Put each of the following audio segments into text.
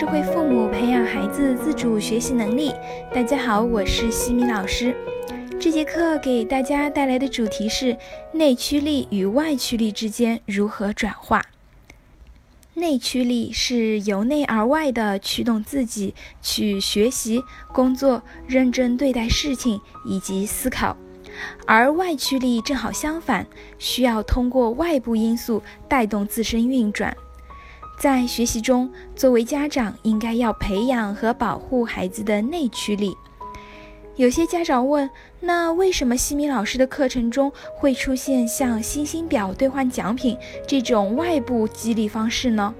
是为父母培养孩子自主学习能力。大家好，我是西米老师。这节课给大家带来的主题是内驱力与外驱力之间如何转化。内驱力是由内而外的驱动自己去学习、工作、认真对待事情以及思考，而外驱力正好相反，需要通过外部因素带动自身运转。在学习中，作为家长应该要培养和保护孩子的内驱力。有些家长问，那为什么西米老师的课程中会出现像星星表兑换奖品这种外部激励方式呢？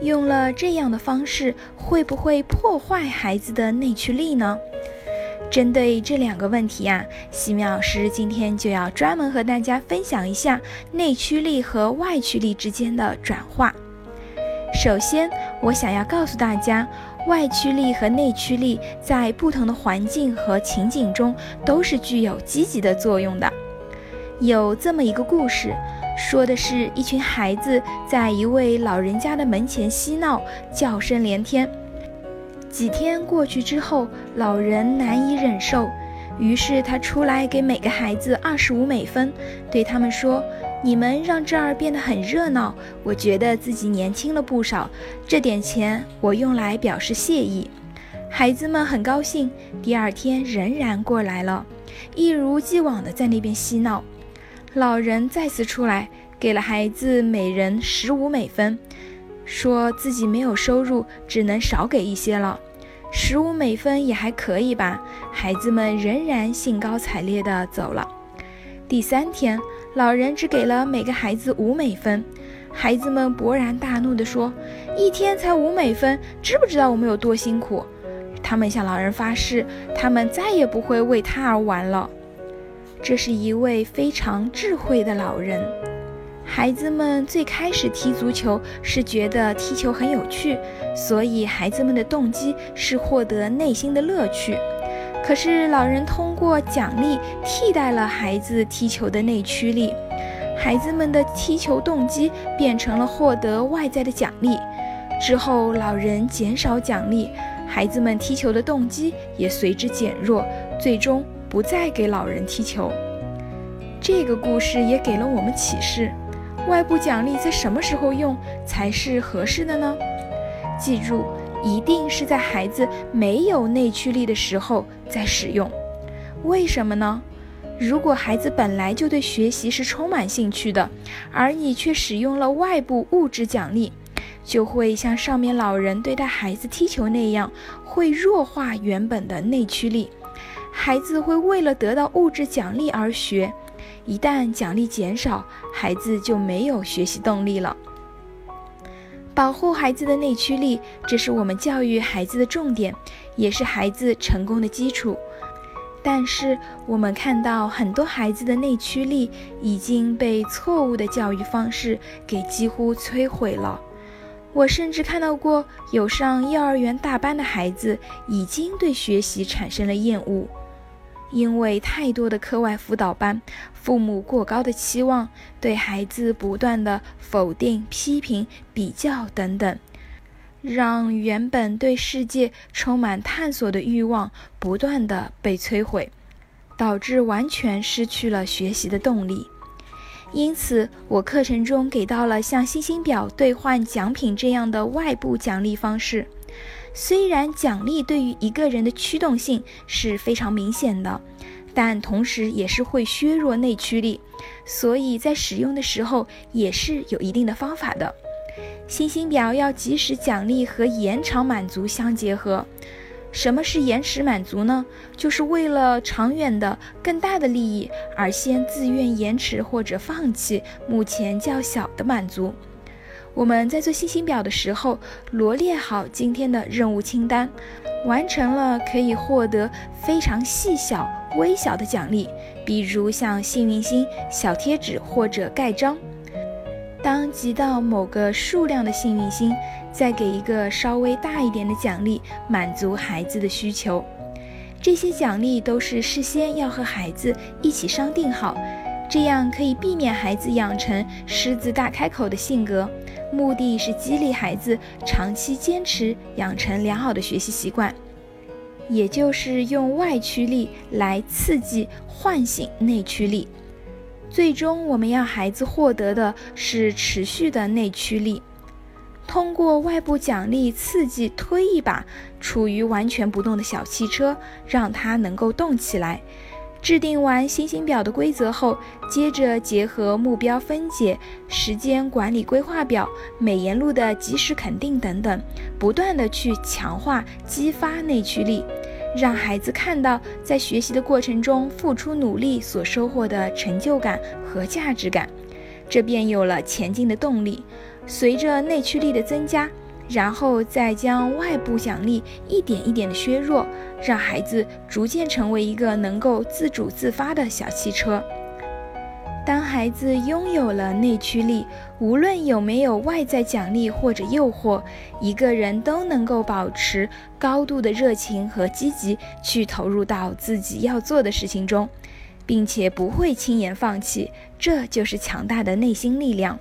用了这样的方式会不会破坏孩子的内驱力呢？针对这两个问题啊，西米老师今天就要专门和大家分享一下内驱力和外驱力之间的转化。首先，我想要告诉大家，外驱力和内驱力在不同的环境和情景中都是具有积极的作用的。有这么一个故事，说的是一群孩子在一位老人家的门前嬉闹，叫声连天。几天过去之后，老人难以忍受，于是他出来给每个孩子25美分，对他们说，你们让这儿变得很热闹，我觉得自己年轻了不少，这点钱我用来表示谢意。孩子们很高兴，第二天仍然过来了，一如既往的在那边嬉闹。老人再次出来，给了孩子每人15美分，说自己没有收入，只能少给一些了。15美分也还可以吧，孩子们仍然兴高采烈的走了。第三天，老人只给了每个孩子5美分，孩子们勃然大怒地说，一天才5美分，知不知道我们有多辛苦？他们向老人发誓，他们再也不会为他而玩了。这是一位非常智慧的老人。孩子们最开始踢足球是觉得踢球很有趣，所以孩子们的动机是获得内心的乐趣。可是老人通过奖励替代了孩子踢球的内驱力，孩子们的踢球动机变成了获得外在的奖励。之后老人减少奖励，孩子们踢球的动机也随之减弱，最终不再给老人踢球。这个故事也给了我们启示，外部奖励在什么时候用才是合适的呢？记住，一定是在孩子没有内驱力的时候再使用。为什么呢？如果孩子本来就对学习是充满兴趣的，而你却使用了外部物质奖励，就会像上面老人对待孩子踢球那样，会弱化原本的内驱力。孩子会为了得到物质奖励而学，一旦奖励减少，孩子就没有学习动力了。保护孩子的内驱力，这是我们教育孩子的重点，也是孩子成功的基础。但是我们看到很多孩子的内驱力已经被错误的教育方式给几乎摧毁了。我甚至看到过有上幼儿园大班的孩子已经对学习产生了厌恶，因为太多的课外辅导班，父母过高的期望，对孩子不断的否定、批评、比较等等，让原本对世界充满探索的欲望不断的被摧毁，导致完全失去了学习的动力。因此，我课程中给到了像星星表兑换奖品这样的外部奖励方式。虽然奖励对于一个人的驱动性是非常明显的，但同时也是会削弱内驱力，所以在使用的时候也是有一定的方法的。星星表要及时奖励和延长满足相结合。什么是延迟满足呢？就是为了长远的更大的利益而先自愿延迟或者放弃目前较小的满足。我们在做星星表的时候，罗列好今天的任务清单，完成了可以获得非常细小、微小的奖励，比如像幸运星、小贴纸或者盖章。当集到某个数量的幸运星，再给一个稍微大一点的奖励，满足孩子的需求。这些奖励都是事先要和孩子一起商定好，这样可以避免孩子养成狮子大开口的性格，目的是激励孩子长期坚持养成良好的学习习惯，也就是用外驱力来刺激唤醒内驱力。最终我们要孩子获得的是持续的内驱力。通过外部奖励刺激推一把处于完全不动的小汽车，让它能够动起来。制定完星星表的规则后，接着结合目标分解、时间管理规划表、美言录的及时肯定等等，不断的去强化激发内驱力，让孩子看到在学习的过程中付出努力所收获的成就感和价值感，这便有了前进的动力。随着内驱力的增加，然后再将外部奖励一点一点的削弱，让孩子逐渐成为一个能够自主自发的小汽车。当孩子拥有了内驱力，无论有没有外在奖励或者诱惑，一个人都能够保持高度的热情和积极，去投入到自己要做的事情中，并且不会轻言放弃，这就是强大的内心力量。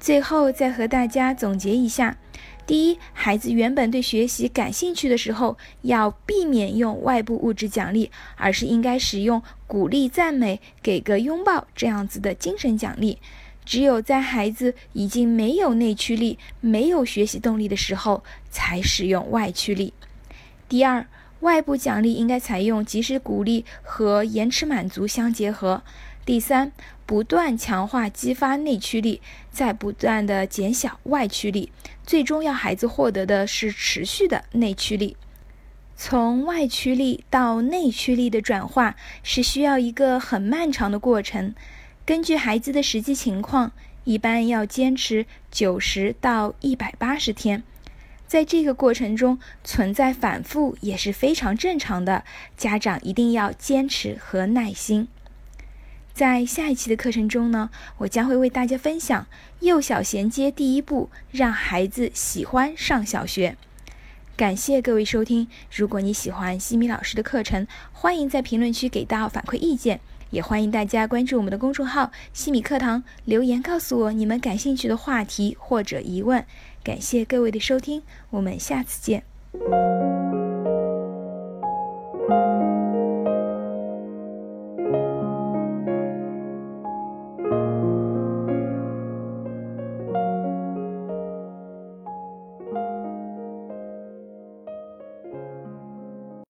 最后再和大家总结一下，第一，孩子原本对学习感兴趣的时候，要避免用外部物质奖励，而是应该使用鼓励、赞美、给个拥抱这样子的精神奖励。只有在孩子已经没有内驱力、没有学习动力的时候，才使用外驱力。第二，外部奖励应该采用及时鼓励和延迟满足相结合。第三，不断强化激发内驱力，再不断的减小外驱力，最终要孩子获得的是持续的内驱力。从外驱力到内驱力的转化是需要一个很漫长的过程，根据孩子的实际情况，一般要坚持90到180天。在这个过程中存在反复也是非常正常的，家长一定要坚持和耐心。在下一期的课程中呢，我将会为大家分享幼小衔接第一步，让孩子喜欢上小学。感谢各位收听，如果你喜欢西米老师的课程，欢迎在评论区给到反馈意见，也欢迎大家关注我们的公众号西米课堂，留言告诉我你们感兴趣的话题或者疑问。感谢各位的收听，我们下次见。